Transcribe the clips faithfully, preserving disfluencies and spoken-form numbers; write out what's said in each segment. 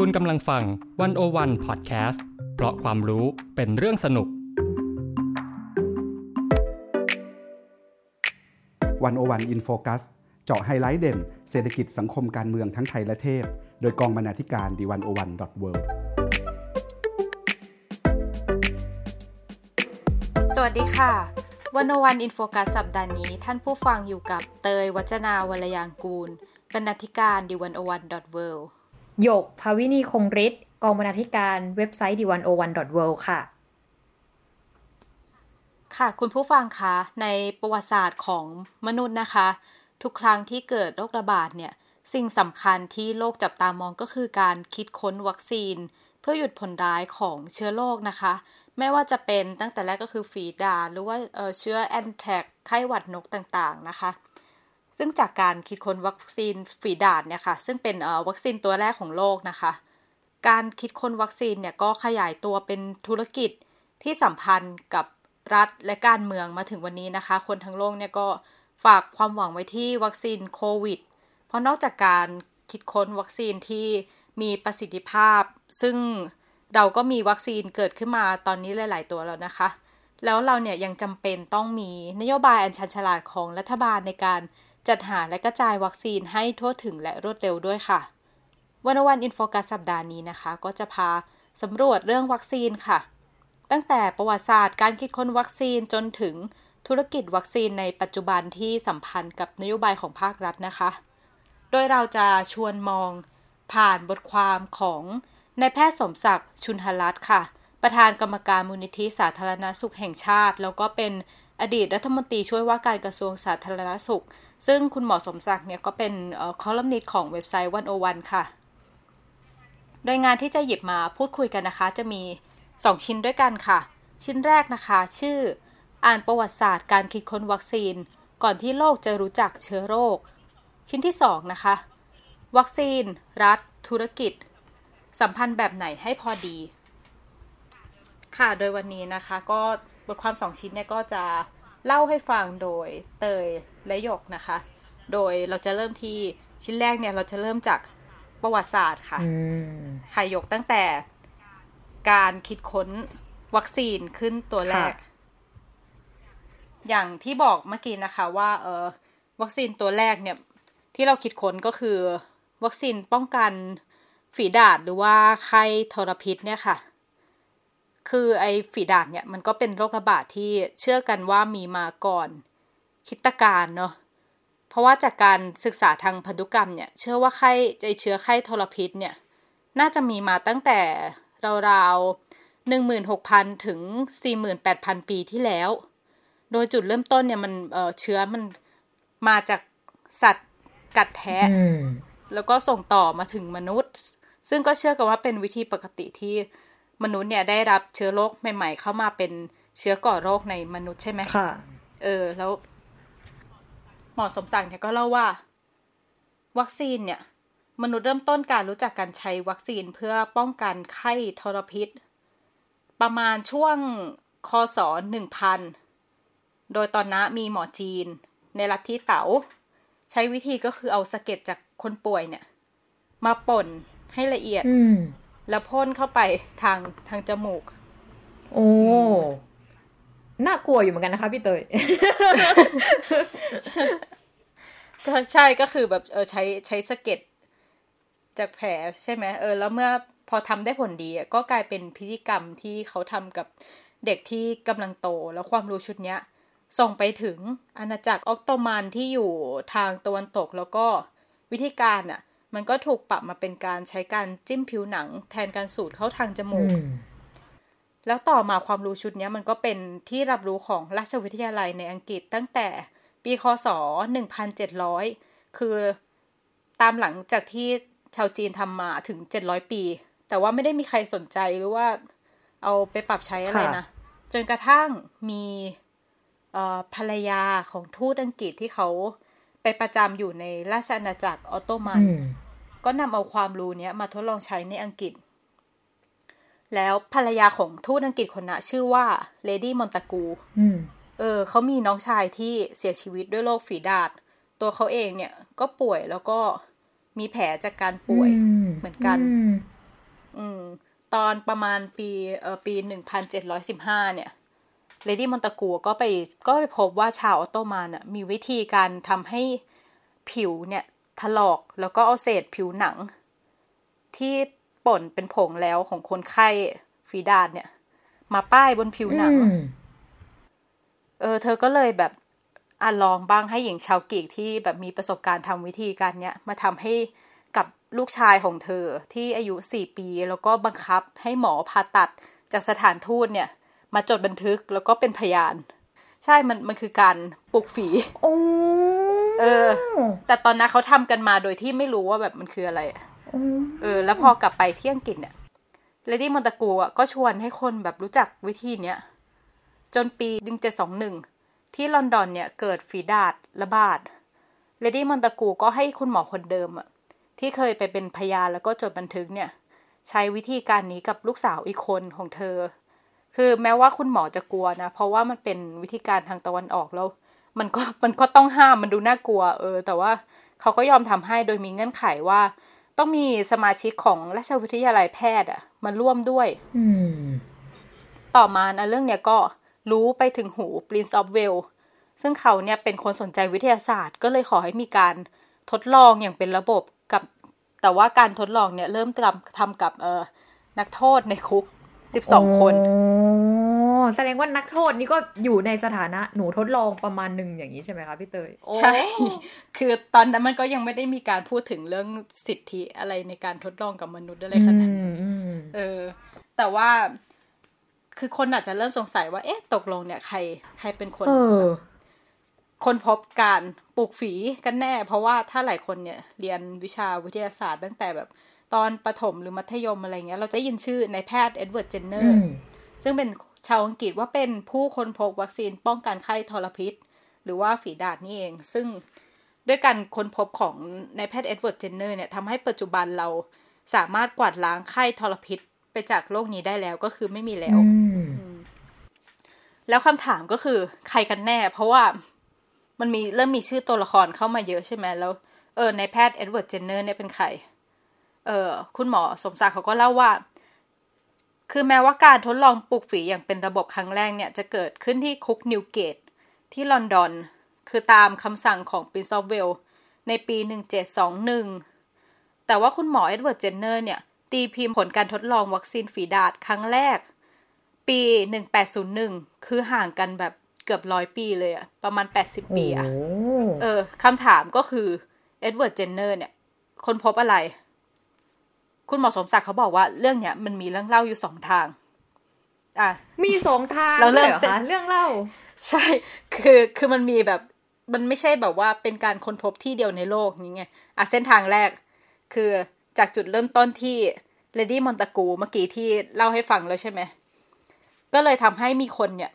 คุณกำลังฟังหนึ่งศูนย์หนึ่ง Podcast เพราะความรู้เป็นเรื่องสนุกหนึ่งศูนย์หนึ่ง in focus เจาะไฮไลท์เด่นเศรษฐกิจสังคมการเมืองทั้งไทยและเทศโดยกองบรรณาธิการ ดี หนึ่งศูนย์หนึ่ง ดอท เวิลด์ สวัสดีค่ะหนึ่งศูนย์หนึ่ง in focus สัปดาห์นี้ท่านผู้ฟังอยู่กับเตยวัจนาวรยางกูลบรรณาธิการ ดี หนึ่งศูนย์หนึ่ง ดอท เวิลด์หยกภาวินีคงฤทธิ์กองบรรณาธิการเว็บไซต์ ดี หนึ่งศูนย์หนึ่ง ดอท เวิลด์ ค่ะค่ะคุณผู้ฟังคะในประวัติศาสตร์ของมนุษย์นะคะทุกครั้งที่เกิดโรคระบาดเนี่ยสิ่งสำคัญที่โลกจับตามองก็คือการคิดค้นวัคซีนเพื่อหยุดผลร้ายของเชื้อโรคนะคะไม่ว่าจะเป็นตั้งแต่แรกก็คือฝีดาษหรือว่าเอ่อเชื้อแอนแทรกไข้หวัดนกต่างๆนะคะซึ่งจากการคิดค้นวัคซีนฝีดาษเนี่ยค่ะซึ่งเป็นเอ่อวัคซีนตัวแรกของโลกนะคะการคิดค้นวัคซีนเนี่ยก็ขยายตัวเป็นธุรกิจที่สัมพันธ์กับรัฐและการเมืองมาถึงวันนี้นะคะคนทั้งโลกเนี่ยก็ฝากความหวังไว้ที่วัคซีนโควิดเพราะนอกจากการคิดค้นวัคซีนที่มีประสิทธิภาพซึ่งเราก็มีวัคซีนเกิดขึ้นมาตอนนี้หลายๆตัวแล้วนะคะแล้วเราเนี่ยยังจำเป็นต้องมีนโยบายอันชันฉลาดของรัฐบาลในการจัดหาและกระจายวัคซีนให้ทั่วถึงและรวดเร็วด้วยค่ะหนึ่งศูนย์หนึ่ง in focus สัปดาห์นี้นะคะก็จะพาสำรวจเรื่องวัคซีนค่ะตั้งแต่ประวัติศาสตร์การคิดค้นวัคซีนจนถึงธุรกิจวัคซีนในปัจจุบันที่สัมพันธ์กับนโยบายของภาครัฐนะคะโดยเราจะชวนมองผ่านบทความของนายแพทย์สมศักดิ์ชุนหรัตน์ค่ะประธานกรรมการมูลนิธิสาธารณสุขแห่งชาติแล้วก็เป็นอดีตรัฐมนตรีช่วยว่าการกระทรวงสาธารณสุขซึ่งคุณหมอสมศักดิ์เนี่ยก็เป็นคอลัมนิสต์ของเว็บไซต์หนึ่งศูนย์หนึ่งค่ะโดยงานที่จะหยิบมาพูดคุยกันนะคะจะมีสองชิ้นด้วยกันค่ะชิ้นแรกนะคะชื่ออ่านประวัติศาสตร์การคิดค้นวัคซีนก่อนที่โลกจะรู้จักเชื้อโรคชิ้นที่สองนะคะวัคซีนรัฐธุรกิจสัมพันธ์แบบไหนให้พอดีค่ะโดยวันนี้นะคะก็บทความสองชิ้นเนี่ยก็จะเล่าให้ฟังโดยเตยและหยกนะคะโดยเราจะเริ่มที่ชิ้นแรกเนี่ยเราจะเริ่มจากประวัติศาสตร์ค่ะค่ะหยกตั้งแต่การคิดค้นวัคซีนขึ้นตัวแรกอย่างที่บอกเมื่อกี้นะคะว่าเออวัคซีนตัวแรกเนี่ยที่เราคิดค้นก็คือวัคซีนป้องกันฝีดาษหรือว่าไข้ทรพิษเนี่ยค่ะคือไอ้ฝีดาษเนี่ยมันก็เป็นโรคระบาดที่เชื่อกันว่ามีมาก่อนคริสตกาลเนาะเพราะว่าจากการศึกษาทางพันธุกรรมเนี่ยเชื่อว่าไข้ไอ้เชื้อไข้ทรพิษเนี่ยน่าจะมีมาตั้งแต่ราวๆ หนึ่งหมื่นหกพัน ถึง สี่หมื่นแปดพัน ปีที่แล้วโดยจุดเริ่มต้นเนี่ยมันเอ่อเชื้อมันมาจากสัตว์กัดแทะแล้วก็ส่งต่อมาถึงมนุษย์ซึ่งก็เชื่อกันว่าเป็นวิธีปกติที่มนุษย์เนี่ยได้รับเชื้อโรคใหม่ๆเข้ามาเป็นเชื้อก่อโรคในมนุษย์ใช่ไหมค่ะเออแล้วหมอสมศักดิ์เนี่ยก็เล่าว่าวัคซีนเนี่ยมนุษย์เริ่มต้นการรู้จักการใช้วัคซีนเพื่อป้องกันไข้ทรพิษประมาณช่วงค.ศ. หนึ่งพัน โดยตอนนั้นมีหมอจีนในรัฐที่เต๋าใช้วิธีก็คือเอาสะเก็ดจากคนป่วยเนี่ยมาป่นให้ละเอียดแล้วพ่นเข้าไปทางทางจมูกโอ้น่ากลัวอยู่เหมือนกันนะคะพี่เตย ก็ใช่ก็คือแบบเออใช้ใช้สะเก็ดจากแผลใช่ไหมเออแล้วเมื่อพอทำได้ผลดีก็กลายเป็นพิธีกรรมที่เขาทำกับเด็กที่กำลังโตแล้วความรู้ชุดเนี้ยส่งไปถึงอาณาจักรออตโตมันที่อยู่ทางตะวันตกแล้วก็วิธีการอ่ะมันก็ถูกปรับมาเป็นการใช้การจิ้มผิวหนังแทนการสูดเข้าทางจมูกแล้วต่อมาความรู้ชุดนี้มันก็เป็นที่รับรู้ของราชวิทยาลัยในอังกฤษตั้งแต่ปีค.ศ. หนึ่งพันเจ็ดร้อยคือตามหลังจากที่ชาวจีนทำมาถึงเจ็ดร้อยปีแต่ว่าไม่ได้มีใครสนใจหรือว่าเอาไปปรับใช้อะไรนะจนกระทั่งมีเอ่อภรรยาของทูตอังกฤษที่เขาไปประจำอยู่ในราชอาณาจักรออตโตมันก็นำเอาความรู้เนี้ยมาทดลองใช้ในอังกฤษแล้วภรรยาของทูตอังกฤษคนนั้นชื่อว่าเลดี้มอนตากูเออเขามีน้องชายที่เสียชีวิตด้วยโรคฝีดาษตัวเขาเองเนี่ยก็ป่วยแล้วก็มีแผลจากการป่วยเหมือนกัน อืมตอนประมาณปีเอ่อปีหนึ่งพันเจ็ดร้อยสิบห้าเนี่ยเลดี้มอนตากัวก็ไปก็ไปพบว่าชาวออตโตมันน่ะมีวิธีการทำให้ผิวเนี่ยถลอกแล้วก็เอาเศษผิวหนังที่ป่นเป็นผงแล้วของคนไข้ฝีดาษเนี่ยมาป้ายบนผิวหนังเออเธอก็เลยแบบอ่ะลองบ้างให้หญิงชาวกรีกที่แบบมีประสบการณ์ทำวิธีการเนี้ยมาทำให้กับลูกชายของเธอที่อายุสี่ปีแล้วก็บังคับให้หมอผ่าตัดจากสถานทูตเนี่ยมาจดบันทึกแล้วก็เป็นพยานใช่มันมันคือการปลูกฝีโอ้เออแต่ตอนนั้นเขาทำกันมาโดยที่ไม่รู้ว่าแบบมันคืออะไรเออแล้วพอกลับไปที่อังกฤษเนี่ยเลดี้มอนตากัวก็ชวนให้คนแบบรู้จักวิธีเนี้ยจนปีหนึ่งพันเจ็ดร้อยยี่สิบเอ็ดที่ลอนดอนเนี่ยเกิดฝีดาษระบาดเลดี้มอนตากัวก็ให้คุณหมอคนเดิมอะที่เคยไปเป็นพยานแล้วก็จดบันทึกเนี่ยใช้วิธีการนี้กับลูกสาวอีกคนของเธอคือแม้ว่าคุณหมอจะกลัวนะเพราะว่ามันเป็นวิธีการทางตะวันออกแล้วมันก็มันก็ต้องห้ามมันดูน่ากลัวเออแต่ว่าเขาก็ยอมทำให้โดยมีเงื่อนไขว่าต้องมีสมาชิกของราชวิทยาลัยแพทย์อ่ะมาร่วมด้วย hmm. ต่อมานะเรื่องเนี้ยก็รู้ไปถึงหู Prince of Wales ซึ่งเขาเนี่ยเป็นคนสนใจวิทยาศาสตร์ก็เลยขอให้มีการทดลองอย่างเป็นระบบกับแต่ว่าการทดลองเนี่ยเริ่มทำกับเอ่อนักโทษในคุกสิบสองคนโอ้แสดงว่านักโทษนี่ก็อยู่ในสถานะหนูทดลองประมาณหนึ่งอย่างนี้ใช่ไหมคะพี่เตยใช่คือตอนนั้นมันก็ยังไม่ได้มีการพูดถึงเรื่องสิทธิอะไรในการทดลองกับมนุษย์อะไรขนาดนั้นเออแต่ว่าคือคนอาจจะเริ่มสงสัยว่าเอ๊ะตกลงเนี่ยใครใครเป็นคนคนพบการปลูกฝีกันแน่เพราะว่าถ้าหลายคนเนี่ยเรียนวิชาวิทยาศาสตร์ตั้งแต่แบบตอนประถมหรือมัธยมอะไรเงี้ยเราจะยินชื่อนายแพทย์เอ็ดเวิร์ดเจนเนอร์ซึ่งเป็นชาวอังกฤษว่าเป็นผู้ค้นพบวัคซีนป้องกันไข้ทรพิษหรือว่าฝีดาษนี่เองซึ่งด้วยการค้นพบของนายแพทย์เอ็ดเวิร์ดเจนเนอร์เนี่ยทำให้ปัจจุบันเราสามารถกวาดล้างไข้ทรพิษไปจากโลกนี้ได้แล้วก็คือไม่มีแล้วแล้วคำถามก็คือใครกันแน่เพราะว่ามันมีเริ่มมีชื่อตัวละครเข้ามาเยอะใช่ไหมแล้วเออนายแพทย์เอ็ดเวิร์ดเจนเนอร์เนี่ยเป็นใครเออคุณหมอสมศักดิ์เขาก็เล่าว่าคือแม้ว่าการทดลองปลูกฝีอย่างเป็นระบบครั้งแรกเนี่ยจะเกิดขึ้นที่คุกนิวเกตที่ลอนดอนคือตามคำสั่งของ Prince of Wales ในปีหนึ่งพันเจ็ดร้อยยี่สิบเอ็ดแต่ว่าคุณหมอเอ็ดเวิร์ดเจนเนอร์เนี่ยตีพิมพ์ผลการทดลองวัคซีนฝีดาษครั้งแรกปีหนึ่งพันแปดร้อยหนึ่งคือห่างกันแบบเกือบหนึ่งร้อยปีเลยอะประมาณแปดสิบปีอะเออคำถามก็คือเอ็ดเวิร์ดเจนเนอร์เนี่ยคนพบอะไรคุณหมอสมศักดิ์เขาบอกว่าเรื่องเนี้ยมันมีเรื่องเล่าอยู่สองทางอ่ะมีสองทางเราเริ่มเสร็จเรื่องเล่าใช่คือคือมันมีแบบมันไม่ใช่แบบว่าเป็นการค้นพบที่เดียวในโลกนี้ไงอ่ะเส้นทางแรกคือจากจุดเริ่มต้นที่เลดี้มอนตากูเมื่อกี้ที่เล่าให้ฟังแล้วใช่ไหมก็เลยทำให้มีคนเนี่ย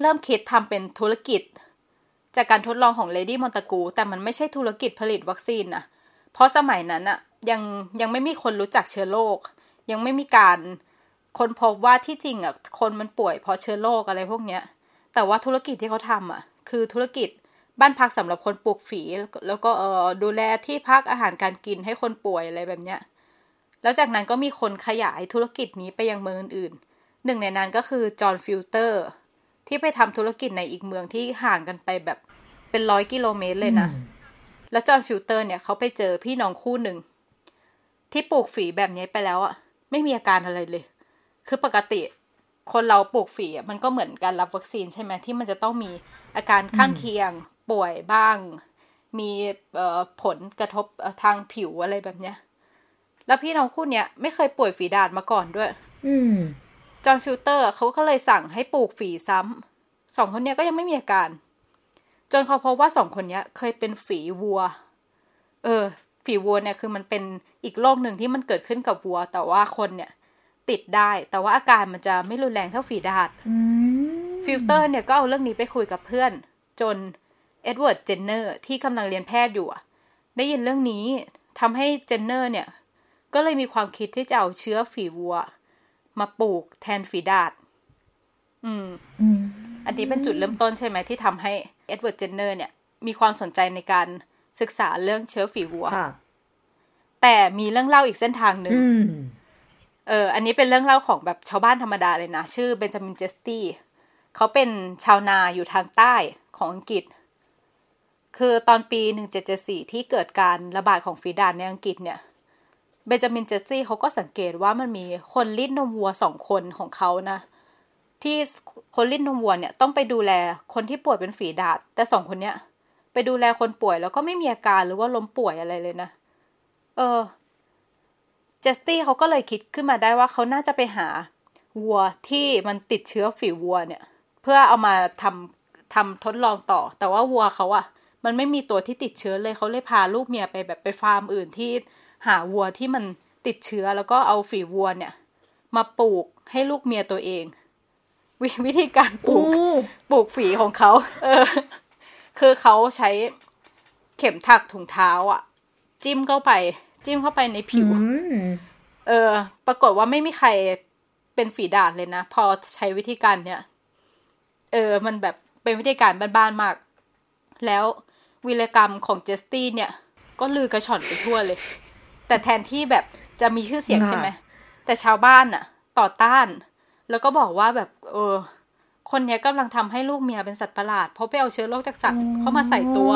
เริ่มคิดทำเป็นธุรกิจจากการทดลองของเลดี้มอนตากูแต่มันไม่ใช่ธุรกิจผลิตวัคซีนนะเพราะสมัยนั้นอะยังยังไม่มีคนรู้จักเชื้อโรคยังไม่มีการคนพบว่าที่จริงอ่ะคนมันป่วยเพราะเชื้อโรคอะไรพวกเนี้ยแต่ว่าธุรกิจที่เขาทำอ่ะคือธุรกิจบ้านพักสำหรับคนปลูกฝีแล้วก็เอ่อดูแลที่พักอาหารการกินให้คนป่วยอะไรแบบเนี้ยแล้วจากนั้นก็มีคนขยายธุรกิจนี้ไปยังเมืองอื่นหนึ่งในนั้นก็คือจอห์นฟิลเตอร์ที่ไปทำธุรกิจในอีกเมืองที่ห่างกันไปแบบเป็นร้อยกิโลเมตรเลยนะแล้วจอห์นฟิลเตอร์เนี่ยเขาไปเจอพี่น้องคู่หนึ่งที่ปลูกฝีแบบนี้ไปแล้วอ่ะไม่มีอาการอะไรเลยคือปกติคนเราปลูกฝีอ่ะมันก็เหมือนการรับวัคซีนใช่ไหมที่มันจะต้องมีอาการข้างเคียงป่วยบ้างมีเอ่อผลกระทบทางผิวอะไรแบบเนี้ยแล้วพี่น้องคู่เนี้ยไม่เคยป่วยฝีดาษมาก่อนด้วยจอห์นฟิลเตอร์เขาก็เลยสั่งให้ปลูกฝีซ้ำสองคนเนี้ยก็ยังไม่มีอาการจนเขาพบว่าสองคนเนี้ยเคยเป็นฝีวัวเออฝีวัวเนี่ยคือมันเป็นอีกโรคหนึ่งที่มันเกิดขึ้นกับวัวแต่ว่าคนเนี่ยติดได้แต่ว่าอาการมันจะไม่รุนแรงเท่าฝีดาษฟิลเตอร์เนี่ยก็เอาเรื่องนี้ไปคุยกับเพื่อนจนเอ็ดเวิร์ดเจนเนอร์ที่กำลังเรียนแพทย์อยู่ได้ยินเรื่องนี้ทำให้เจนเนอร์เนี่ยก็เลยมีความคิดที่จะเอาเชื้อฝีวัวมาปลูกแทนฝีดาษอืมอันนี้เป็นจุดเริ่มต้นใช่ไหมที่ทำให้เอ็ดเวิร์ดเจนเนอร์เนี่ยมีความสนใจในการศึกษาเรื่องเชื้อฝีวัวแต่มีเรื่องเล่าอีกเส้นทางหนึ่ง เอออันนี้เป็นเรื่องเล่าของแบบชาวบ้านธรรมดาเลยนะชื่อเบนจามินเจสตี้เขาเป็นชาวนาอยู่ทางใต้ของอังกฤษคือตอนปีหนึ่งพันเจ็ดร้อยเจ็ดสิบสี่ที่เกิดการระบาดของฝีดาดในอังกฤษเนี่ยเบนจามินเจสซี่เขาก็สังเกตว่ามันมีคนลิ้นนมวัวสองคนของเขานะที่คนลิ้นนมวัวเนี่ยต้องไปดูแลคนที่ป่วยเป็นฝีดาดแต่สองคนเนี้ยไปดูแลคนป่วยแล้วก็ไม่มีอาการหรือว่าล้มป่วยอะไรเลยนะเออเจสซี่เขาก็เลยคิดขึ้นมาได้ว่าเขาน่าจะไปหาวัวที่มันติดเชื้อฝีวัวเนี่ยเพื่อเอามาทำทำทดลองต่อแต่ว่าวัวเขาอะมันไม่มีตัวที่ติดเชื้อเลยเขาเลยพาลูกเมียไปแบบไปฟาร์มอื่นที่หาวัวที่มันติดเชื้อแล้วก็เอาฝีวัวเนี่ยมาปลูกให้ลูกเมียตัวเองวิวิธีการปลูกปลูกฝีของเขาเออคือเขาใช้เข็มถักถุงเท้าอ่ะจิ้มเข้าไปจิ้มเข้าไปในผิวเออปรากฏว่าไม่มีใครเป็นฝีดาดเลยนะพอใช้วิธีการเนี่ยเออมันแบบเป็นวิธีการบ้านๆมากแล้ววีรกรรมของเจสตี้เนี่ยก็ลือกระฉ่อนไปทั่วเลยแต่แทนที่แบบจะมีชื่อเสียงใช่ไหมแต่ชาวบ้านน่ะต่อต้านแล้วก็บอกว่าแบบเออคนเนี้ยกำลังทำให้ลูกเมียเป็นสัตว์ประหลาดเพราะไปเอาเชื้อโรคจากสัตว์เข้ามาใส่ตัว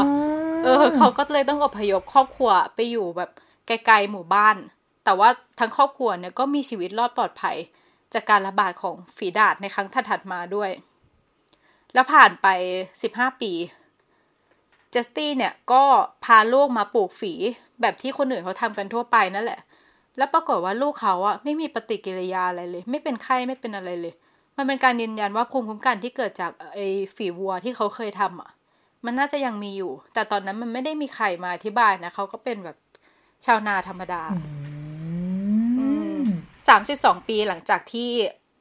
เออเขาก็เลยต้องอพยพครอบครัวไปอยู่แบบไกลๆหมู่บ้านแต่ว่าทั้งครอบครัวเนี่ยก็มีชีวิตรอดปลอดภัยจากการระบาดของฝีดาษในครั้งถัดๆมาด้วยแล้วผ่านไปสิบห้าปีเจสตี้เนี่ยก็พาลูกมาปลูกฝีแบบที่คนอื่นเขาทำกันทั่วไปนั่นแหละแล้วปรากฏว่าลูกเขาอะไม่มีปฏิกิริยาอะไรเลยไม่เป็นไข้ไม่เป็นอะไรเลยมันเป็นการยืนยันว่าภูมิคุ้มกันที่เกิดจากไอ้ฝีวัวที่เขาเคยทำอะมันน่าจะยังมีอยู่แต่ตอนนั้นมันไม่ได้มีใครมาอธิบายนะเขาก็เป็นแบบชาวนาธรรมดาอืมสามสิบสองปีหลังจากที่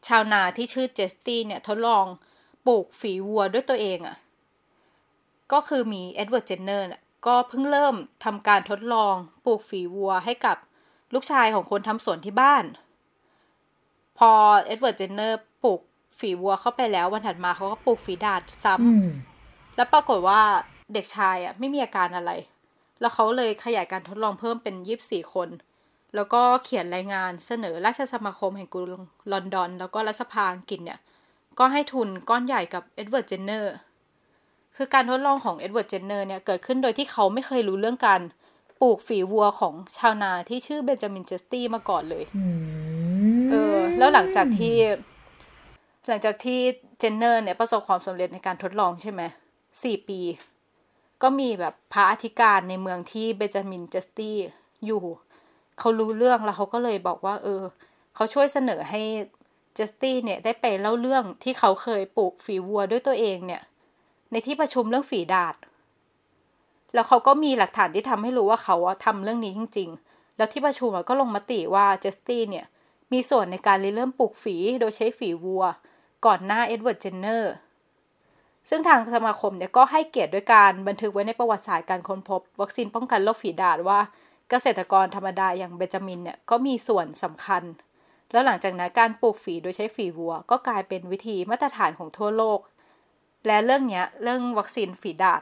ชาวนาที่ชื่อเจสตี้เนี่ยทดลองปลูกฝีวัวด้วยตัวเองอะก็คือมีเอ็ดเวิร์ดเจนเนอร์ก็เพิ่งเริ่มทำการทดลองปลูกฝีวัวให้กับลูกชายของคนทำสวนที่บ้านพอเอ็ดเวิร์ดเจนเนอร์ปลูกฝีวัวเข้าไปแล้ววันถัดมาเขาก็ปลูกฝีดาษซ้ำแล้วปรากฏว่าเด็กชายอ่ะไม่มีอาการอะไรแล้วเขาเลยขยายการทดลองเพิ่มเป็นยี่สิบสี่คนแล้วก็เขียนรายงานเสนอราชสมาคมแห่งกรุงลอนดอนแล้วก็รัฐสภาอังกฤษเนี่ยก็ให้ทุนก้อนใหญ่กับเอ็ดเวิร์ดเจนเนอร์คือการทดลองของเอ็ดเวิร์ด เจนเนอร์เนี่ยเกิดขึ้นโดยที่เขาไม่เคยรู้เรื่องการปลูกฝีวัวของชาวนาที่ชื่อเบนจามินเจสตี้มาก่อนเลย mm-hmm. เออแล้วหลังจากที่หลังจากที่เจนเนอร์เนี่ยประสบความสำเร็จในการทดลองใช่ไหมสี่ปีก็มีแบบพระอธิการในเมืองที่เบนจามินเจสตี้อยู่เขารู้เรื่องแล้วเขาก็เลยบอกว่าเออเขาช่วยเสนอให้เจสตี้เนี่ยได้ไปเล่าเรื่องที่เขาเคยปลูกฝีวัวด้วยตัวเองเนี่ยในที่ประชุมเรื่องฝีดาษแล้วเขาก็มีหลักฐานที่ทำให้รู้ว่าเขาทำเรื่องนี้จริงๆแล้วที่ประชุมก็ลงมติว่าเจสตี้เนี่ยมีส่วนในการริเริ่มปลูกฝีโดยใช้ฝีวัวก่อนหน้าเอ็ดเวิร์ดเจนเนอร์ซึ่งทางสมาคมเนี่ยก็ให้เกียรติด้วยการบันทึกไว้ในประวัติศาสตร์การค้นพบวัคซีนป้องกันโรคฝีดาษว่าเกษตรกรธรรมดาอย่างเบนจามินเนี่ยก็มีส่วนสำคัญแล้วหลังจากนั้นการปลูกฝีโดยใช้ฝีวัวก็กลายเป็นวิธีมาตรฐานของทั่วโลกและเรื่องเนี้ยเรื่องวัคซีนฝีดาษ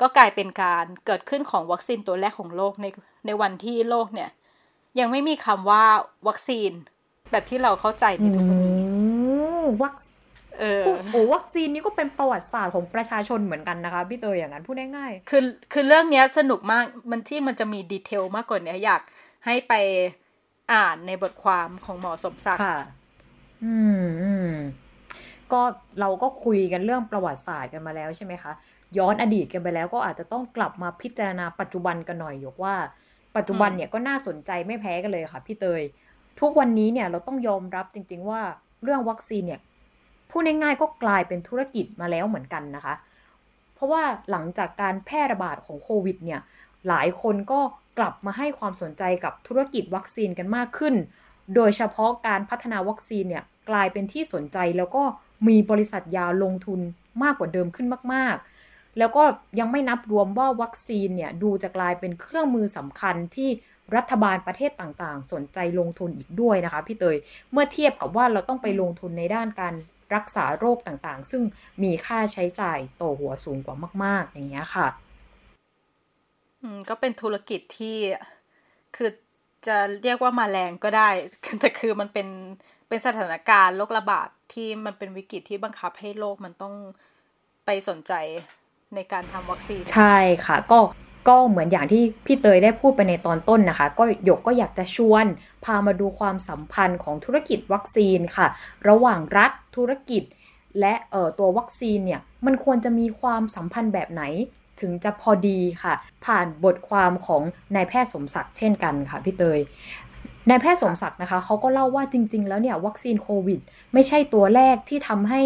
ก็กลายเป็นการเกิดขึ้นของวัคซีนตัวแรกของโลกในในวันที่โลกเนี่ยยังไม่มีคำว่าวัคซีนแบบที่เราเข้าใจในทุกวันนี้วัคเออโอ้วัคซีนนี่ก็เป็นประวัติศาสตร์ของประชาชนเหมือนกันนะคะพี่เตยอย่างนั้นพูดง่ายๆคือคือเรื่องเนี้ยสนุกมากมันที่มันจะมีดีเทลมากกว่านี้อยากให้ไปอ่านในบทความของหมอสมศักดิ์ค่ะอืมก็เราก็คุยกันเรื่องประวัติศาสตร์กันมาแล้วใช่ไหมคะย้อนอดีตกันไปแล้วก็อาจจะต้องกลับมาพิจารณาปัจจุบันกันหน่อยยกว่าปัจจุบันเนี่ยก็น่าสนใจไม่แพ้กันเลยค่ะพี่เตยทุกวันนี้เนี่ยเราต้องยอมรับจริงๆว่าเรื่องวัคซีนเนี่ยพูดง่ายๆก็กลายเป็นธุรกิจมาแล้วเหมือนกันนะคะเพราะว่าหลังจากการแพร่ระบาดของโควิดเนี่ยหลายคนก็กลับมาให้ความสนใจกับธุรกิจวัคซีนกันมากขึ้นโดยเฉพาะการพัฒนาวัคซีนเนี่ยกลายเป็นที่สนใจแล้วก็มีบริษัทยาลงทุนมากกว่าเดิมขึ้นมากๆแล้วก็ยังไม่นับรวมว่าวัคซีนเนี่ยดูจะกลายเป็นเครื่องมือสำคัญที่รัฐบาลประเทศต่างๆสนใจลงทุนอีกด้วยนะคะพี่เตยเมื่อเทียบกับว่าเราต้องไปลงทุนในด้านการรักษาโรคต่างๆซึ่งมีค่าใช้จ่ายต่อหัวสูงกว่ามากๆอย่างเงี้ยค่ะอืมก็เป็นธุรกิจที่คือ จะเรียกว่ามาแรงก็ได้แต่คือมันเป็นเป็นสถานการณ์โรคระบาดที่มันเป็นวิกฤตที่บังคับให้โลกมันต้องไปสนใจในการทำวัคซีนใช่ค่ะก็ก็เหมือนอย่างที่พี่เตยได้พูดไปในตอนต้นนะคะก็หยกก็อยากจะชวนพามาดูความสัมพันธ์ของธุรกิจวัคซีนค่ะระหว่างรัฐธุรกิจและเอ่อตัววัคซีนเนี่ยมันควรจะมีความสัมพันธ์แบบไหนถึงจะพอดีค่ะผ่านบทความของนายแพทย์สมศักดิ์เช่นกันค่ะพี่เตยนายแพทย์สมศักดิ์นะคะเขาก็เล่าว่าจริงๆแล้วเนี่ยวัคซีนโควิดไม่ใช่ตัวแรกที่ทำให้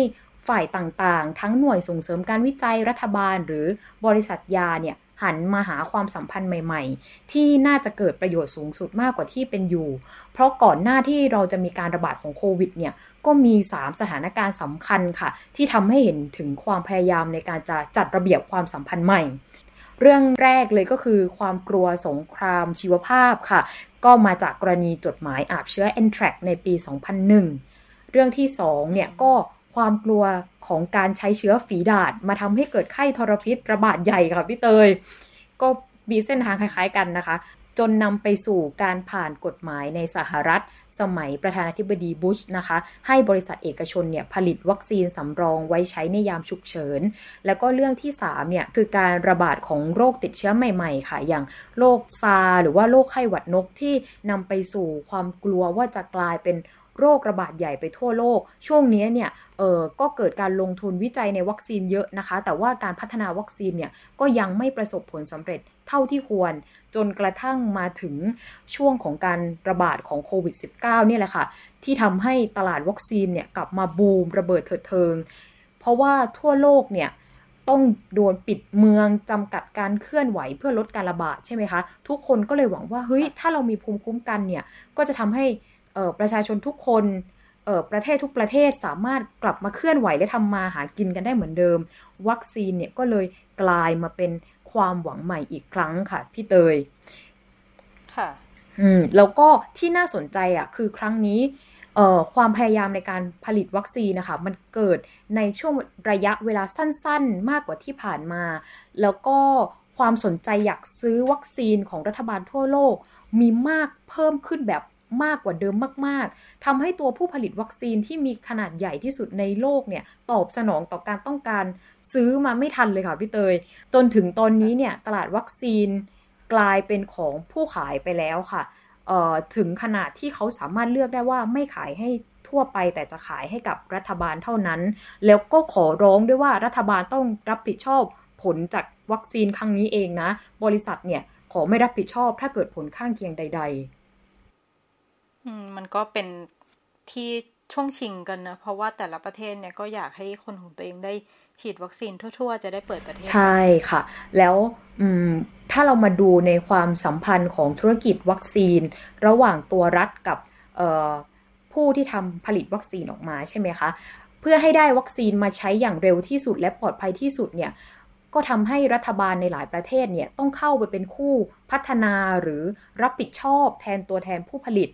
ฝ่ายต่างๆทั้งหน่วยส่งเสริมการวิจัยรัฐบาลหรือบริษัทยาเนี่ยหันมาหาความสัมพันธ์ใหม่ๆที่น่าจะเกิดประโยชน์สูงสุดมากกว่าที่เป็นอยู่เพราะก่อนหน้าที่เราจะมีการระบาดของโควิดเนี่ยก็มีสามสถานการณ์สำคัญค่ะที่ทำให้เห็นถึงความพยายามในการจะจัดระเบียบความสัมพันธ์ใหม่เรื่องแรกเลยก็คือความกลัวสงครามชีวภาพค่ะก็มาจากกรณีจดหมายอาบเชื้อแอนแทรกในปีสองพันหนึ่งเรื่องที่สองเนี่ยก็ความกลัวของการใช้เชื้อฝีดาษมาทำให้เกิดไข้ทรพิษระบาดใหญ่ค่ะพี่เตยก็มีเส้นทางคล้ายๆกันนะคะจนนำไปสู่การผ่านกฎหมายในสหรัฐสมัยประธานาธิบดีบุชนะคะให้บริษัทเอกชนเนี่ยผลิตวัคซีนสำรองไว้ใช้ในยามฉุกเฉินแล้วก็เรื่องที่สามเนี่ยคือการระบาดของโรคติดเชื้อใหม่ๆค่ะอย่างโรคซาร์หรือว่าโรคไข้หวัดนกที่นำไปสู่ความกลัวว่าจะกลายเป็นโรคระบาดใหญ่ไปทั่วโลกช่วงนี้เนี่ยเอ่อก็เกิดการลงทุนวิจัยในวัคซีนเยอะนะคะแต่ว่าการพัฒนาวัคซีนเนี่ยก็ยังไม่ประสบผลสำเร็จเท่าที่ควรจนกระทั่งมาถึงช่วงของการระบาดของโควิด สิบเก้า เนี่ยแหละค่ะที่ทำให้ตลาดวัคซีนเนี่ยกลับมาบูมระเบิดเถิดเทิงเพราะว่าทั่วโลกเนี่ยต้องโดนปิดเมืองจำกัดการเคลื่อนไหวเพื่อลดการระบาดใช่ไหมคะทุกคนก็เลยหวังว่าเฮ้ยถ้าเรามีภูมิคุ้มกันเนี่ยก็จะทำให้ประชาชนทุกคนประเทศทุกประเทศสามารถกลับมาเคลื่อนไหวและทำมาหากินกันได้เหมือนเดิมวัคซีนเนี่ยก็เลยกลายมาเป็นความหวังใหม่อีกครั้งค่ะพี่เตยค่ะอืมแล้วก็ที่น่าสนใจอ่ะคือครั้งนี้ความพยายามในการผลิตวัคซีนนะคะมันเกิดในช่วงระยะเวลาสั้นๆมากกว่าที่ผ่านมาแล้วก็ความสนใจอยากซื้อวัคซีนของรัฐบาลทั่วโลกมีมากเพิ่มขึ้นแบบมากกว่าเดิมมากๆทำให้ตัวผู้ผลิตวัคซีนที่มีขนาดใหญ่ที่สุดในโลกเนี่ยตอบสนองต่อการต้องการซื้อมาไม่ทันเลยค่ะพี่เตยจนถึงตอนนี้เนี่ยตลาดวัคซีนกลายเป็นของผู้ขายไปแล้วค่ะเอ่อถึงขนาดที่เขาสามารถเลือกได้ว่าไม่ขายให้ทั่วไปแต่จะขายให้กับรัฐบาลเท่านั้นแล้วก็ขอร้องด้วยว่ารัฐบาลต้องรับผิดชอบผลจากวัคซีนครั้งนี้เองนะบริษัทเนี่ยขอไม่รับผิดชอบถ้าเกิดผลข้างเคียงใดๆมันก็เป็นที่ช่วงชิงกันนะเพราะว่าแต่ละประเทศเนี่ยก็อยากให้คนของตัวเองได้ฉีดวัคซีนทั่วๆจะได้เปิดประเทศใช่ค่ะแล้วถ้าเรามาดูในความสัมพันธ์ของธุรกิจวัคซีนระหว่างตัวรัฐกับผู้ที่ทำผลิตวัคซีนออกมาใช่ไหมคะเพื่อให้ได้วัคซีนมาใช้อย่างเร็วที่สุดและปลอดภัยที่สุดเนี่ยก็ทำให้รัฐบาลในหลายประเทศเนี่ยต้องเข้าไปเป็นคู่พัฒนาหรือรับผิดชอบแทนตัวแทนผู้ผลิต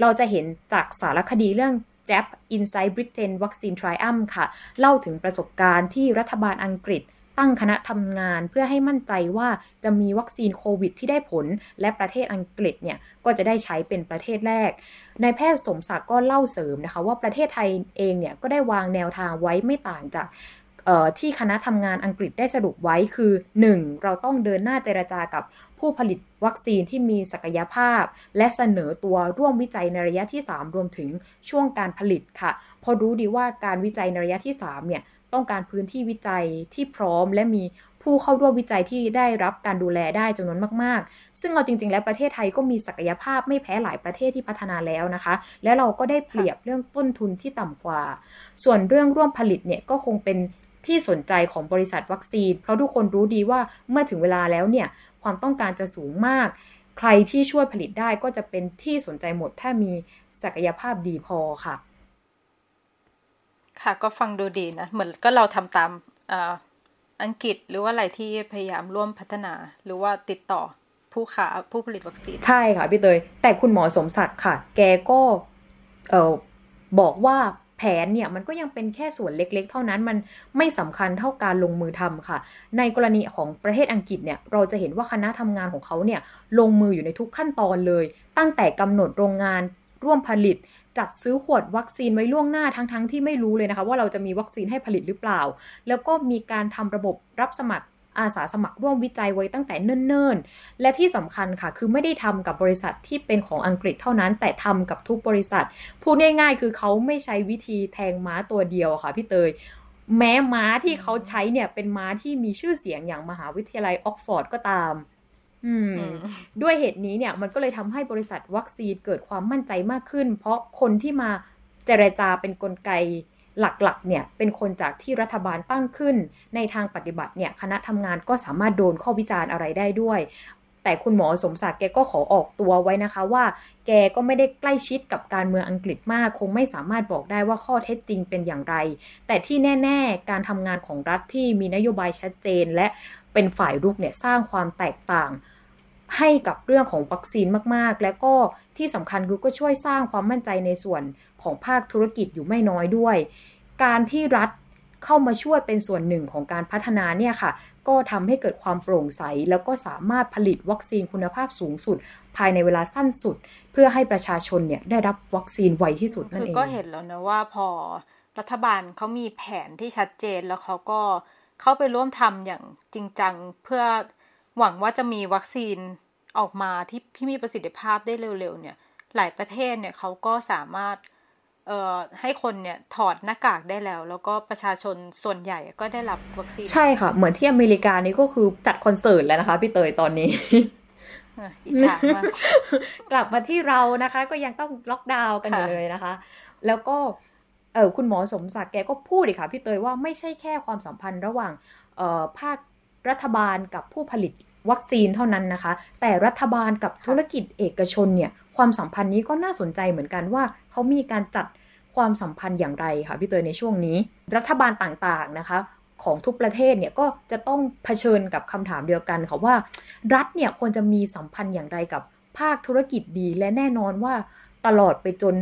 เราจะเห็นจากสารคดีเรื่อง Jab Inside Britain Vaccine Triumph ค่ะเล่าถึงประสบการณ์ที่รัฐบาลอังกฤษตั้งคณะทำงานเพื่อให้มั่นใจว่าจะมีวัคซีนโควิดที่ได้ผลและประเทศอังกฤษเนี่ยก็จะได้ใช้เป็นประเทศแรกนายแพทย์สมศักดิ์ก็เล่าเสริมนะคะว่าประเทศไทยเองเนี่ยก็ได้วางแนวทางไว้ไม่ต่างจากที่คณะทำงานอังกฤษได้สรุปไว้คือ หนึ่ง เราต้องเดินหน้าเจรจากับผู้ผลิตวัคซีนที่มีศักยภาพและเสนอตัวร่วมวิจัยในระยะที่สามรวมถึงช่วงการผลิตค่ะพอรู้ดีว่าการวิจัยในระยะที่สามเนี่ยต้องการพื้นที่วิจัยที่พร้อมและมีผู้เข้าร่วมวิจัยที่ได้รับการดูแลได้จำนวนมากๆซึ่งเอาจริงๆแล้วประเทศไทยก็มีศักยภาพไม่แพ้หลายประเทศที่พัฒนาแล้วนะคะและเราก็ได้เปรียบเรื่องต้นทุนที่ต่ำกว่าส่วนเรื่องร่วมผลิตเนี่ยก็คงเป็นที่สนใจของบริษัทวัคซีนเพราะทุกคนรู้ดีว่าเมื่อถึงเวลาแล้วเนี่ยความต้องการจะสูงมากใครที่ช่วยผลิตได้ก็จะเป็นที่สนใจหมดถ้ามีศักยภาพดีพอค่ะค่ะก็ฟังดูดีนะเหมือนก็เราทำตามเอ่ออังกฤษหรือว่าอะไรที่พยายามร่วมพัฒนาหรือว่าติดต่อผู้ค้าผู้ผลิตวัคซีนใช่ค่ะพี่เตยแต่คุณหมอสมศักดิ์ค่ะแกก็เอ่อบอกว่าแผ ผนเนี่ยมันก็ยังเป็นแค่ส่วนเล็กๆเท่านั้นมันไม่สำคัญเท่าการลงมือทำค่ะในกรณีของประเทศอังกฤษเนี่ยเราจะเห็นว่าคณะทำงานของเขาเนี่ยลงมืออยู่ในทุกขั้นตอนเลยตั้งแต่กำหนดโรงงานร่วมผลิตจัดซื้อขวดวัคซีนไว้ล่วงหน้าทั้งๆที่ไม่รู้เลยนะคะว่าเราจะมีวัคซีนให้ผลิตหรือเปล่าแล้วก็มีการทำระบบรับสมัครอาสาสมัครร่วมวิจัยไว้ตั้งแต่เนิ่นๆและที่สำคัญค่ะคือไม่ได้ทำกับบริษัทที่เป็นของอังกฤษเท่านั้นแต่ทำกับทุกบริษัทพูดง่ายๆคือเขาไม่ใช้วิธีแทงม้าตัวเดียวค่ะพี่เตยแม้ม้าที่เขาใช้เนี่ยเป็นม้าที่มีชื่อเสียงอย่างมหาวิทยาลัยออกฟอร์ดก็ตามด้วยเหตุนี้เนี่ยมันก็เลยทำให้บริษัทวัคซีนเกิดความมั่นใจมากขึ้นเพราะคนที่มาเจรจาเป็นกลไกหลักๆเนี่ยเป็นคนจากที่รัฐบาลตั้งขึ้นในทางปฏิบัติเนี่ยคณะทำงานก็สามารถโดนข้อวิจารณ์อะไรได้ด้วยแต่คุณหมอสมศักดิ์แกก็ขอออกตัวไว้นะคะว่าแกก็ไม่ได้ใกล้ชิดกับการเมืองอังกฤษมากคงไม่สามารถบอกได้ว่าข้อเท็จจริงเป็นอย่างไรแต่ที่แน่ๆการทำงานของรัฐที่มีนโยบายชัดเจนและเป็นฝ่ายรุกเนี่ยสร้างความแตกต่างให้กับเรื่องของวัคซีนมากๆและก็ที่สำคัญก็ช่วยสร้างความมั่นใจในส่วนของภาคธุรกิจอยู่ไม่น้อยด้วยการที่รัฐเข้ามาช่วยเป็นส่วนหนึ่งของการพัฒนาเนี่ยค่ะก็ทำให้เกิดความโปร่งใสแล้วก็สามารถผลิตวัคซีนคุณภาพสูงสุดภายในเวลาสั้นสุดเพื่อให้ประชาชนเนี่ยได้รับวัคซีนไวที่สุดนั่นเองคือก็เห็นแล้วนะว่าพอรัฐบาลเขามีแผนที่ชัดเจนแล้วเขาก็เข้าไปร่วมทำอย่างจริงจังเพื่อหวังว่าจะมีวัคซีนออกมาที่ที่มีประสิทธิภาพได้เร็วๆเนี่ยหลายประเทศเนี่ยเขาก็สามารถเอ่อให้คนเนี่ยถอดหน้ากากได้แล้วแล้วก็ประชาชนส่วนใหญ่ก็ได้รับวัคซีนใช่ค่ะเหมือนที่อเมริกานี่ก็คือจัดคอนเสิร์ตแล้วนะคะพี่เตยตอนนี้ อิจฉามาก กลับมาที่เรานะคะก็ยังต้องล็อกดาวน์กันอยู่เลยนะคะแล้วก็เออคุณหมอสมศักดิ์แกก็พูดอีกค่ะพี่เตยว่าไม่ใช่แค่ความสัมพันธ์ระหว่างเอ่อภาครัฐบาลกับผู้ผลิตวัคซีนเท่านั้นนะคะแต่รัฐบาลกับธุรกิจเอกชนเนี่ยความสัมพันธ์นี้ก็น่าสนใจเหมือนกันว่าเขามีการจัดความสัมพันธ์อย่างไรค่ะพี่เตยในช่วงนี้รัฐบาลต่างๆนะคะของทุกประเทศเนี่ยก็จะต้องเผชิญกับคำถามเดียวกันค่ะว่ารัฐเนี่ยควรจะมีสัมพันธ์อย่างไรกับภาคธุรกิจดีและแน่นอนว่าตลอดไปจน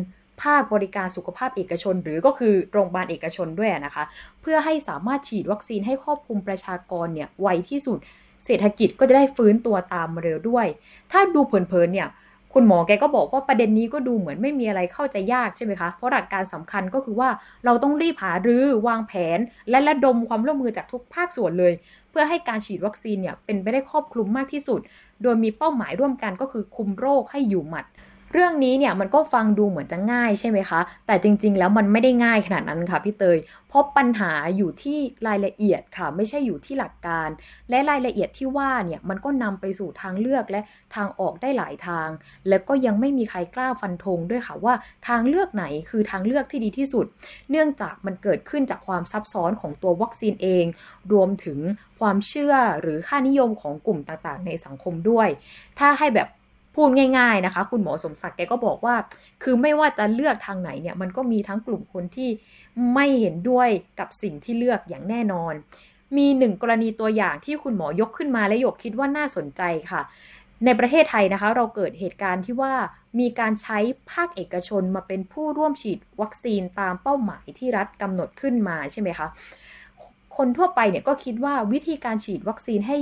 ภาคบริการสุขภาพเอกชนหรือก็คือโรงพยาบาลเอกชนด้วยนะคะเพื่อให้สามารถฉีดวัคซีนให้ครอบคลุมประชากรเนี่ยไวที่สุดเศรษฐกิจก็จะได้ฟื้นตัวตามมาเร็วด้วยถ้าดูเผินๆเนี่ยคุณหมอแกก็บอกว่าประเด็นนี้ก็ดูเหมือนไม่มีอะไรเข้าใจยากใช่ไหมคะเพราะหลักการสำคัญก็คือว่าเราต้องรีบหารือวางแผนและระดมความร่วมมือจากทุกภาคส่วนเลยเพื่อให้การฉีดวัคซีนเนี่ยเป็นไปได้ครอบคลุมมากที่สุดโดยมีเป้าหมายร่วมกันก็คือคุมโรคให้อยู่หมัดเรื่องนี้เนี่ยมันก็ฟังดูเหมือนจะง่ายใช่ไหมคะแต่จริงๆแล้วมันไม่ได้ง่ายขนาดนั้นค่ะพี่เตยเพราะปัญหาอยู่ที่รายละเอียดค่ะไม่ใช่อยู่ที่หลักการและรายละเอียดที่ว่าเนี่ยมันก็นำไปสู่ทางเลือกและทางออกได้หลายทางแล้วก็ยังไม่มีใครกล้าฟันธงด้วยค่ะว่าทางเลือกไหนคือทางเลือกที่ดีที่สุดเนื่องจากมันเกิดขึ้นจากความซับซ้อนของตัววัคซีนเองรวมถึงความเชื่อหรือค่านิยมของกลุ่มต่างๆในสังคมด้วยถ้าให้แบบพูดง่ายๆนะคะคุณหมอสมศักดิ์แกก็บอกว่าคือไม่ว่าจะเลือกทางไหนเนี่ยมันก็มีทั้งกลุ่มคนที่ไม่เห็นด้วยกับสิ่งที่เลือกอย่างแน่นอนมีหนึ่งกรณีตัวอย่างที่คุณหมอยกขึ้นมาและโยกคิดว่าน่าสนใจค่ะในประเทศไทยนะคะเราเกิดเหตุการณ์ที่ว่ามีการใช้ภาคเอกชนมาเป็นผู้ร่วมฉีดวัคซีนตามเป้าหมายที่รัฐกำหนดขึ้นมาใช่ไหมคะคนทั่วไปเนี่ยก็คิดว่าวิธีการฉีดวัคซีนให้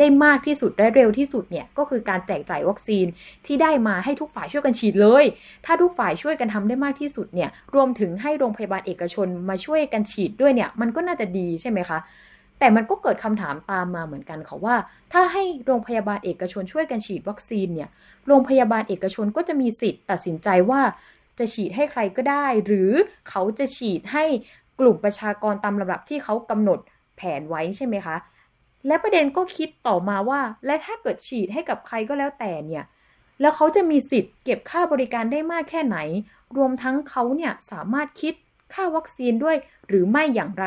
ได้มากที่สุดได้เร็วที่สุดเนี่ยก็คือการแจกจ่ายวัคซีนที่ได้มาให้ทุกฝ่ายช่วยกันฉีดเลยถ้าทุกฝ่ายช่วยกันทำได้มากที่สุดเนี่ยรวมถึงให้โรงพยาบาลเอกชนมาช่วยกันฉีดด้วยเนี่ยมันก็น่าจะดีใช่ไหมคะแต่มันก็เกิดคำถามตามมาเหมือนกันค่ะว่าถ้าให้โรงพยาบาลเอกชนช่วยกันฉีดวัคซีนเนี่ยโรงพยาบาลเอกชนก็จะมีสิทธิ์ตัดสินใจว่าจะฉีดให้ใครก็ได้หรือเขาจะฉีดให้กลุ่มประชากรตามลำดับที่เขากำหนดแผนไว้ใช่ไหมคะและประเด็นก็คิดต่อมาว่าและถ้าเกิดฉีดให้กับใครก็แล้วแต่เนี่ยแล้วเขาจะมีสิทธิ์เก็บค่าบริการได้มากแค่ไหนรวมทั้งเขาเนี่ยสามารถคิดค่าวัคซีนด้วยหรือไม่อย่างไร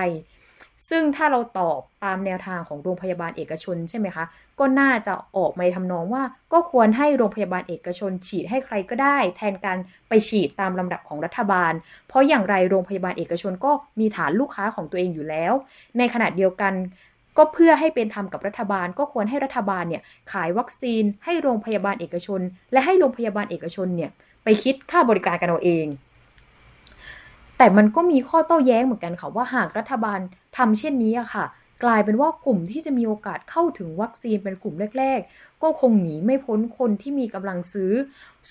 ซึ่งถ้าเราตอบตามแนวทางของโรงพยาบาลเอกชนใช่ไหมคะก็น่าจะออกมาทำนองว่าก็ควรให้โรงพยาบาลเอกชนฉีดให้ใครก็ได้แทนการไปฉีดตามลำดับของรัฐบาลเพราะอย่างไรโรงพยาบาลเอกชนก็มีฐานลูกค้าของตัวเองอยู่แล้วในขณะเดียวกันก็เพื่อให้เป็นธรรมกับรัฐบาลก็ควรให้รัฐบาลเนี่ยขายวัคซีนให้โรงพยาบาลเอกชนและให้โรงพยาบาลเอกชนเนี่ยไปคิดค่าบริการกันเอาเอง แต่มันก็มีข้อโต้แย้งเหมือนกันค่ะว่าหากรัฐบาลทำเช่นนี้อะค่ะกลายเป็นว่ากลุ่มที่จะมีโอกาสเข้าถึงวัคซีนเป็นกลุ่มแรกๆก็คงหนีไม่พ้นคนที่มีกำลังซื้อ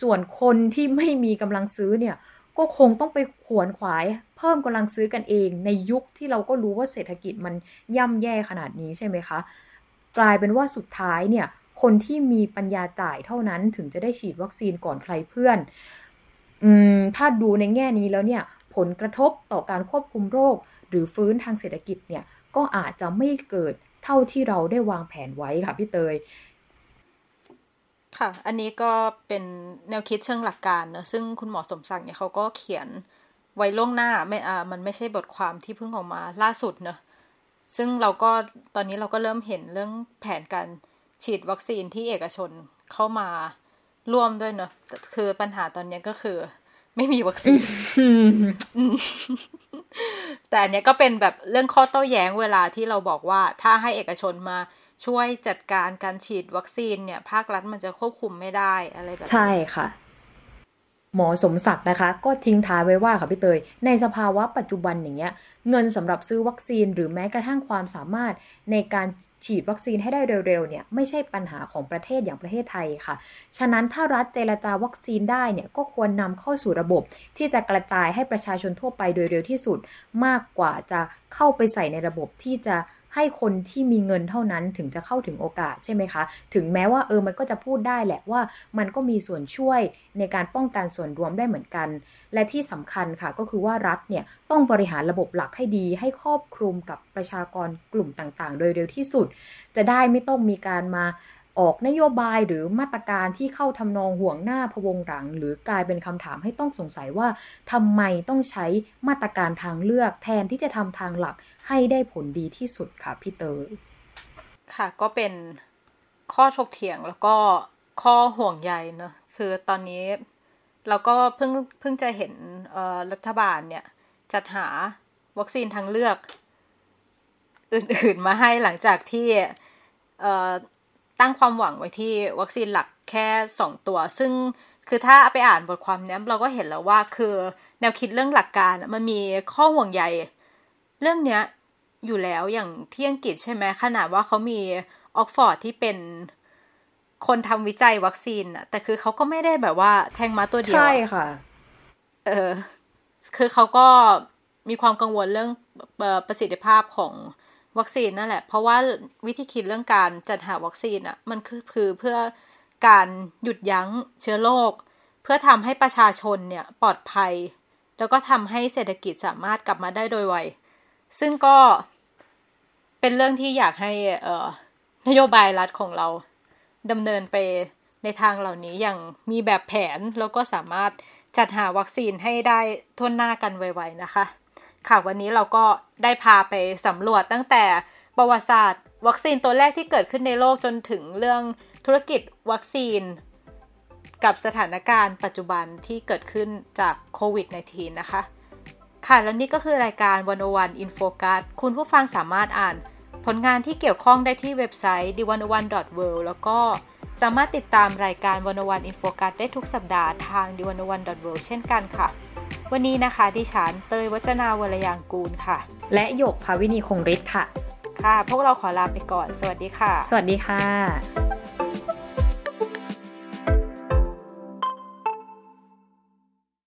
ส่วนคนที่ไม่มีกำลังซื้อเนี่ยก็คงต้องไปขวนขวายเพิ่มกำลังซื้อกันเองในยุคที่เราก็รู้ว่าเศรษฐกิจมันย่ำแย่ขนาดนี้ใช่ไหมคะกลายเป็นว่าสุดท้ายเนี่ยคนที่มีปัญญาจ่ายเท่านั้นถึงจะได้ฉีดวัคซีนก่อนใครเพื่อนอืมถ้าดูในแง่นี้แล้วเนี่ยผลกระทบต่อการควบคุมโรคหรือฟื้นทางเศรษฐกิจเนี่ยก็อาจจะไม่เกิดเท่าที่เราได้วางแผนไว้ค่ะพี่เตยค่ะอันนี้ก็เป็นแนวคิดเชิงหลักการเนอะซึ่งคุณหมอสมศักดิ์เนี่ยเขาก็เขียนไว้ล่วงหน้าไม่อ่ามันไม่ใช่บทความที่เพิ่งออกมาล่าสุดเนอะซึ่งเราก็ตอนนี้เราก็เริ่มเห็นเรื่องแผนการฉีดวัคซีนที่เอกชนเข้ามาร่วมด้วยเนอะคือปัญหาตอนนี้ก็คือไม่มีวัคซีน แต่อันนี้ก็เป็นแบบเรื่องข้อโต้แย้งเวลาที่เราบอกว่าถ้าให้เอกชนมาช่วยจัดการการฉีดวัคซีนเนี่ยภาครัฐมันจะควบคุมไม่ได้อะไรแบบนี้ใช่ค่ะหมอสมศักดิ์นะคะก็ทิ้งท้ายไว้ว่าค่ะพี่เตยในสภาวะปัจจุบันอย่างเงี้ยเงินสำหรับซื้อวัคซีนหรือแม้กระทั่งความสามารถในการฉีดวัคซีนให้ได้เร็วๆเนี่ยไม่ใช่ปัญหาของประเทศอย่างประเทศไทยค่ะฉะนั้นถ้ารัฐเจรจาวัคซีนได้เนี่ยก็ควรนำเข้าสู่ระบบที่จะกระจายให้ประชาชนทั่วไปโดยเร็วที่สุดมากกว่าจะเข้าไปใส่ในระบบที่จะให้คนที่มีเงินเท่านั้นถึงจะเข้าถึงโอกาสใช่ไหมคะถึงแม้ว่าเออมันก็จะพูดได้แหละว่ามันก็มีส่วนช่วยในการป้องกันส่วนรวมได้เหมือนกันและที่สำคัญค่ะก็คือว่ารัฐเนี่ยต้องบริหารระบบหลักให้ดีให้ครอบคลุมกับประชากรกลุ่มต่างๆโดยเร็วที่สุดจะได้ไม่ต้องมีการมาออกนโยบายหรือมาตรการที่เข้าทำนองห่วงหน้าพะวงหลังหรือกลายเป็นคำถามให้ต้องสงสัยว่าทำไมต้องใช้มาตรการทางเลือกแทนที่จะทำทางหลักให้ได้ผลดีที่สุดค่ะพี่เตยค่ะก็เป็นข้อถกเถียงแล้วก็ข้อห่วงใยเนอะคือตอนนี้เราก็เพิ่งเพิ่งจะเห็นเอ่อรัฐบาลเนี่ยจัดหาวัคซีนทางเลือกอื่นๆมาให้หลังจากที่เอ่อตั้งความหวังไว้ที่วัคซีนหลักแค่สองตัวซึ่งคือถ้าไปอ่านบทความนี้เราก็เห็นแล้วว่าคือแนวคิดเรื่องหลักการมันมีข้อห่วงใยเรื่องเนี้ยอยู่แล้วอย่างที่อังกฤษใช่ไหมขนาดว่าเขามีออกฟอร์ดที่เป็นคนทำวิจัยวัคซีนอะแต่คือเขาก็ไม่ได้แบบว่าแทงม้าตัวเดียวใช่ค่ะเออคือเขาก็มีความกังวลเรื่องประสิทธิภาพของวัคซีนนั่นแหละเพราะว่าวิธีคิดเรื่องการจัดหาวัคซีนอ่ะมันคือคือเพื่อการหยุดยั้งเชื้อโรคเพื่อทำให้ประชาชนเนี่ยปลอดภัยแล้วก็ทำให้เศรษฐกิจสามารถกลับมาได้โดยไวซึ่งก็เป็นเรื่องที่อยากให้เอ่อนโยบายรัฐของเราดำเนินไปในทางเหล่านี้อย่างมีแบบแผนแล้วก็สามารถจัดหาวัคซีนให้ได้ทั่วหน้ากันไวๆนะคะค่ะวันนี้เราก็ได้พาไปสำรวจตั้งแต่ประวัติศาสตร์วัคซีนตัวแรกที่เกิดขึ้นในโลกจนถึงเรื่องธุรกิจวัคซีนกับสถานการณ์ปัจจุบันที่เกิดขึ้นจากโควิด สิบเก้า นะคะค่ะแล้วนี่ก็คือรายการหนึ่งศูนย์หนึ่ง in focus คุณผู้ฟังสามารถอ่านผลงานที่เกี่ยวข้องได้ที่เว็บไซต์ ดี หนึ่งศูนย์หนึ่ง ดอท เวิลด์ แล้วก็สามารถติดตามรายการหนึ่งศูนย์หนึ่ง in focus ได้ทุกสัปดาห์ทาง ดี หนึ่งศูนย์หนึ่ง ดอท เวิลด์ เช่นกันค่ะวันนี้นะคะดิฉันเตยวัจนาวรยางกูลค่ะและหยกภาวินีคงฤทธิ์ค่ะค่ะพวกเราขอลาไปก่อนสวัสดีค่ะสวัสดีค่ะ